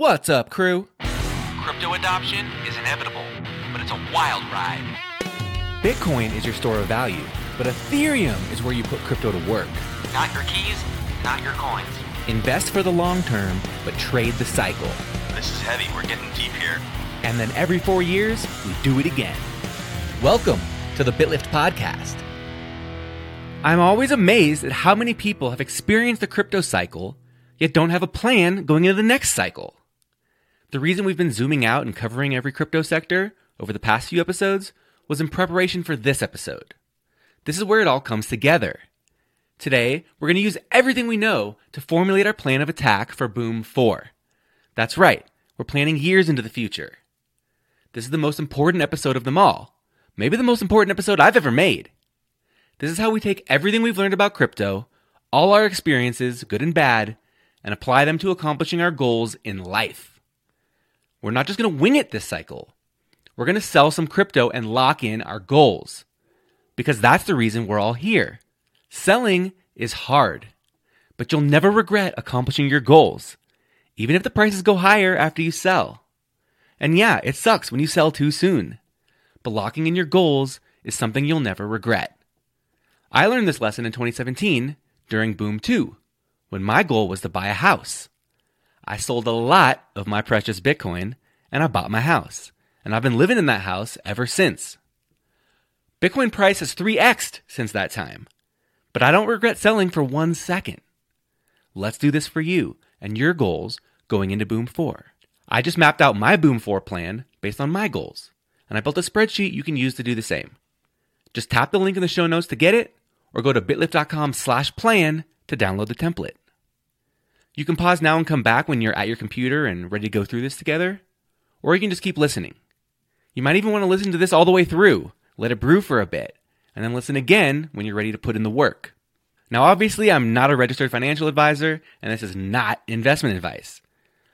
What's up, crew? Crypto adoption is inevitable, but it's a wild ride. Bitcoin is your store of value, but Ethereum is where you put crypto to work. Not your keys, not your coins. Invest for the long term, but trade the cycle. This is heavy. We're getting deep here. And then every 4 years, we do it again. Welcome to the BitLift Podcast. I'm always amazed at how many people have experienced the crypto cycle, yet don't have a plan going into the next cycle. The reason we've been zooming out and covering every crypto sector over the past few episodes was in preparation for this episode. This is where it all comes together. Today, we're going to use everything we know to formulate our plan of attack for Boom4. That's right, we're planning years into the future. This is the most important episode of them all. Maybe the most important episode I've ever made. This is how we take everything we've learned about crypto, all our experiences, good and bad, and apply them to accomplishing our goals in life. We're not just going to wing it this cycle. We're going to sell some crypto and lock in our goals. Because that's the reason we're all here. Selling is hard, but you'll never regret accomplishing your goals, even if the prices go higher after you sell. And yeah, it sucks when you sell too soon, but locking in your goals is something you'll never regret. I learned this lesson in 2017 during Boom 2. When my goal was to buy a house. I sold a lot of my precious Bitcoin, and I bought my house. And I've been living in that house ever since. Bitcoin price has 3x'd since that time. But I don't regret selling for 1 second. Let's do this for you and your goals going into Boom 4. I just mapped out my Boom 4 plan based on my goals. And I built a spreadsheet you can use to do the same. Just tap the link in the show notes to get it, or go to bitlift.com/plan to download the template. You can pause now and come back when you're at your computer and ready to go through this together, or you can just keep listening. You might even want to listen to this all the way through, let it brew for a bit, and then listen again when you're ready to put in the work. Now, obviously, I'm not a registered financial advisor, and this is not investment advice.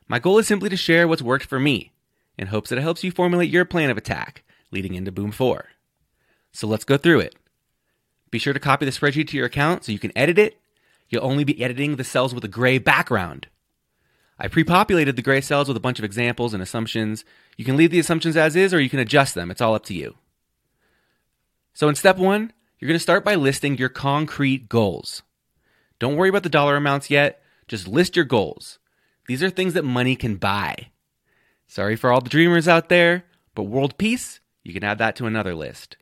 My goal is simply to share what's worked for me in hopes that it helps you formulate your plan of attack leading into Boom 4. So let's go through it. Be sure to copy the spreadsheet to your account so you can edit it. You'll only be editing the cells with a gray background. I pre-populated the gray cells with a bunch of examples and assumptions. You can leave the assumptions as is, or you can adjust them. It's all up to you. So in step one, you're going to start by listing your concrete goals. Don't worry about the dollar amounts yet. Just list your goals. These are things that money can buy. Sorry for all the dreamers out there, but world peace, you can add that to another list.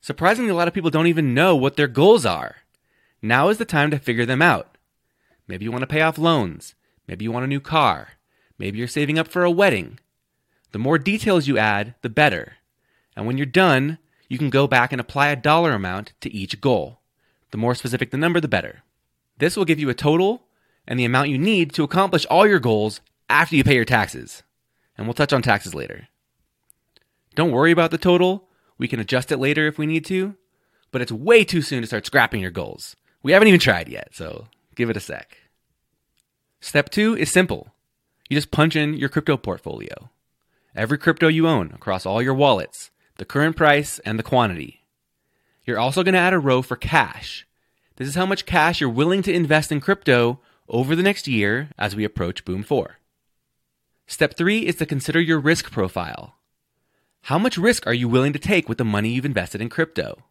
Surprisingly, a lot of people don't even know what their goals are. Now is the time to figure them out. Maybe you want to pay off loans. Maybe you want a new car. Maybe you're saving up for a wedding. The more details you add, the better. And when you're done, you can go back and apply a dollar amount to each goal. The more specific the number, the better. This will give you a total and the amount you need to accomplish all your goals after you pay your taxes. And we'll touch on taxes later. Don't worry about the total. We can adjust it later if we need to. But it's way too soon to start scrapping your goals. We haven't even tried yet, so give it a sec. Step two is simple. You just punch in your crypto portfolio. Every crypto you own across all your wallets, the current price, and the quantity. You're also going to add a row for cash. This is how much cash you're willing to invest in crypto over the next year as we approach Boom 4. Step three is to consider your risk profile. How much risk are you willing to take with the money you've invested in crypto?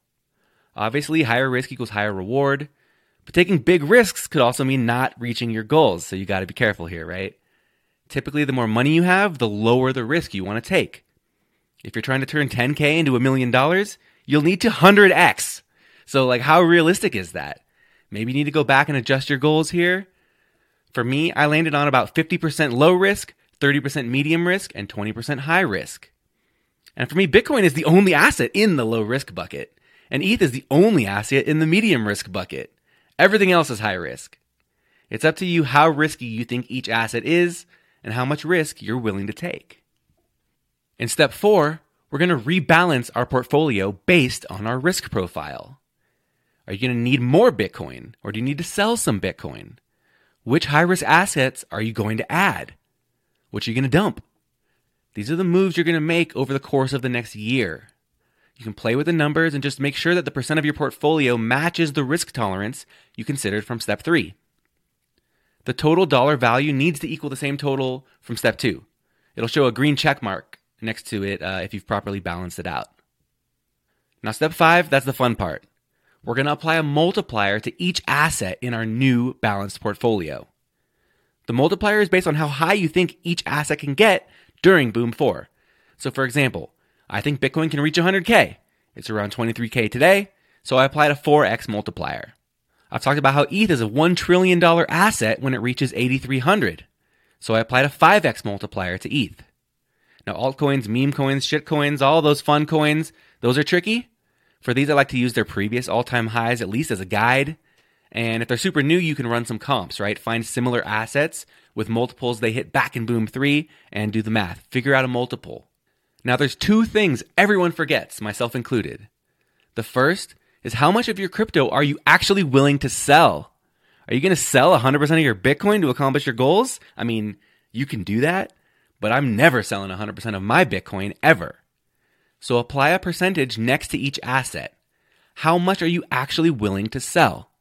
Obviously, higher risk equals higher reward. But taking big risks could also mean not reaching your goals, so you got to be careful here, right? Typically, the more money you have, the lower the risk you want to take. If you're trying to turn $10K into $1 million, you'll need to 100x. So, how realistic is that? Maybe you need to go back and adjust your goals here. For me, I landed on about 50% low risk, 30% medium risk, and 20% high risk. And for me, Bitcoin is the only asset in the low risk bucket, and ETH is the only asset in the medium risk bucket. Everything else is high risk. It's up to you how risky you think each asset is and how much risk you're willing to take. In step four, we're going to rebalance our portfolio based on our risk profile. Are you going to need more Bitcoin, or do you need to sell some Bitcoin? Which high-risk assets are you going to add? Which are you going to dump? These are the moves you're going to make over the course of the next year. You can play with the numbers and just make sure that the percent of your portfolio matches the risk tolerance you considered from step three. the total dollar value needs to equal the same total from step two. It'll show a green check mark next to it if you've properly balanced it out. Now, step five, that's the fun part. We're going to apply a multiplier to each asset in our new balanced portfolio. The multiplier is based on how high you think each asset can get during Boom4. So for example, I think Bitcoin can reach 100K. It's around 23K today, so I applied a 4x multiplier. I've talked about how ETH is a $1 trillion asset when it reaches 8,300. So I applied a 5x multiplier to ETH. Now, altcoins, meme coins, shit coins, all those fun coins, those are tricky. For these, I like to use their previous all-time highs at least as a guide. And if they're super new, you can run some comps, right? Find similar assets with multiples they hit back in Boom 3 and do the math. Figure out a multiple. Now, there's two things everyone forgets, myself included. The first is how much of your crypto are you actually willing to sell? Are you going to sell 100% of your Bitcoin to accomplish your goals? I mean, you can do that, but I'm never selling 100% of my Bitcoin ever. So apply a percentage next to each asset. How much are you actually willing to sell?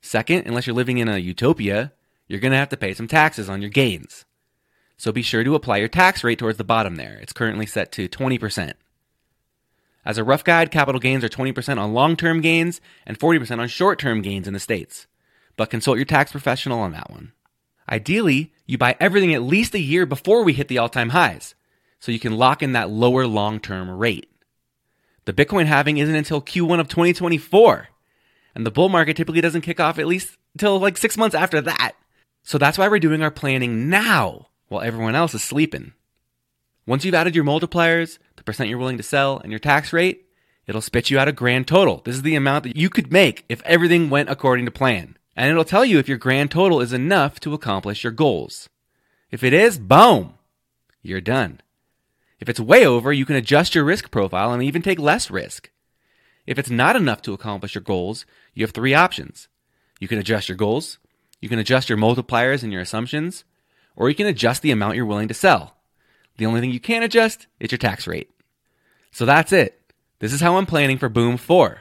Second, unless you're living in a utopia, you're going to have to pay some taxes on your gains. So be sure to apply your tax rate towards the bottom there. It's currently set to 20%. As a rough guide, capital gains are 20% on long-term gains and 40% on short-term gains in the States. But consult your tax professional on that one. Ideally, you buy everything at least a year before we hit the all-time highs, so you can lock in that lower long-term rate. The Bitcoin halving isn't until Q1 of 2024, and the bull market typically doesn't kick off at least till like 6 months after that. So that's why we're doing our planning now while everyone else is sleeping. Once you've added your multipliers, the percent you're willing to sell, and your tax rate, it'll spit you out a grand total. This is the amount that you could make if everything went according to plan. And it'll tell you if your grand total is enough to accomplish your goals. If it is, boom, you're done. If it's way over, you can adjust your risk profile and even take less risk. If it's not enough to accomplish your goals, you have three options. You can adjust your goals, you can adjust your multipliers and your assumptions, or you can adjust the amount you're willing to sell. The only thing you can't adjust is your tax rate. So that's it. This is how I'm planning for Boom4.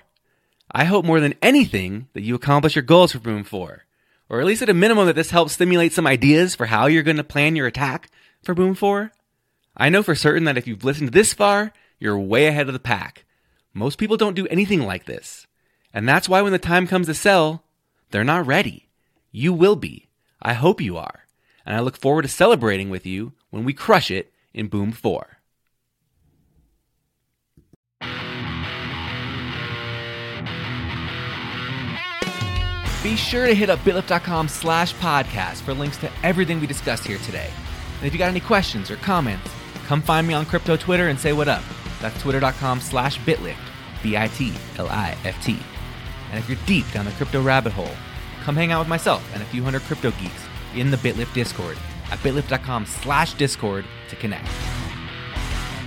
I hope more than anything that you accomplish your goals for Boom4, or at least at a minimum that this helps stimulate some ideas for how you're going to plan your attack for Boom4. I know for certain that if you've listened this far, you're way ahead of the pack. Most people don't do anything like this. And that's why when the time comes to sell, they're not ready. You will be. I hope you are. And I look forward to celebrating with you when we crush it in Boom4. Be sure to hit up bitlift.com/podcast for links to everything we discussed here today. And if you got any questions or comments, come find me on crypto Twitter and say what up. That's twitter.com/bitlift, BITLIFT. And if you're deep down the crypto rabbit hole, come hang out with myself and a few hundred crypto geeks in the BitLift Discord at bitlift.com/discord to connect.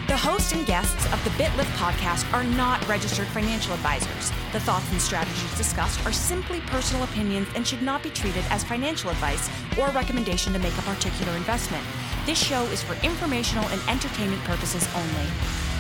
The host and guests of the BitLift podcast are not registered financial advisors. The thoughts and strategies discussed are simply personal opinions and should not be treated as financial advice or recommendation to make a particular investment. This show is for informational and entertainment purposes only.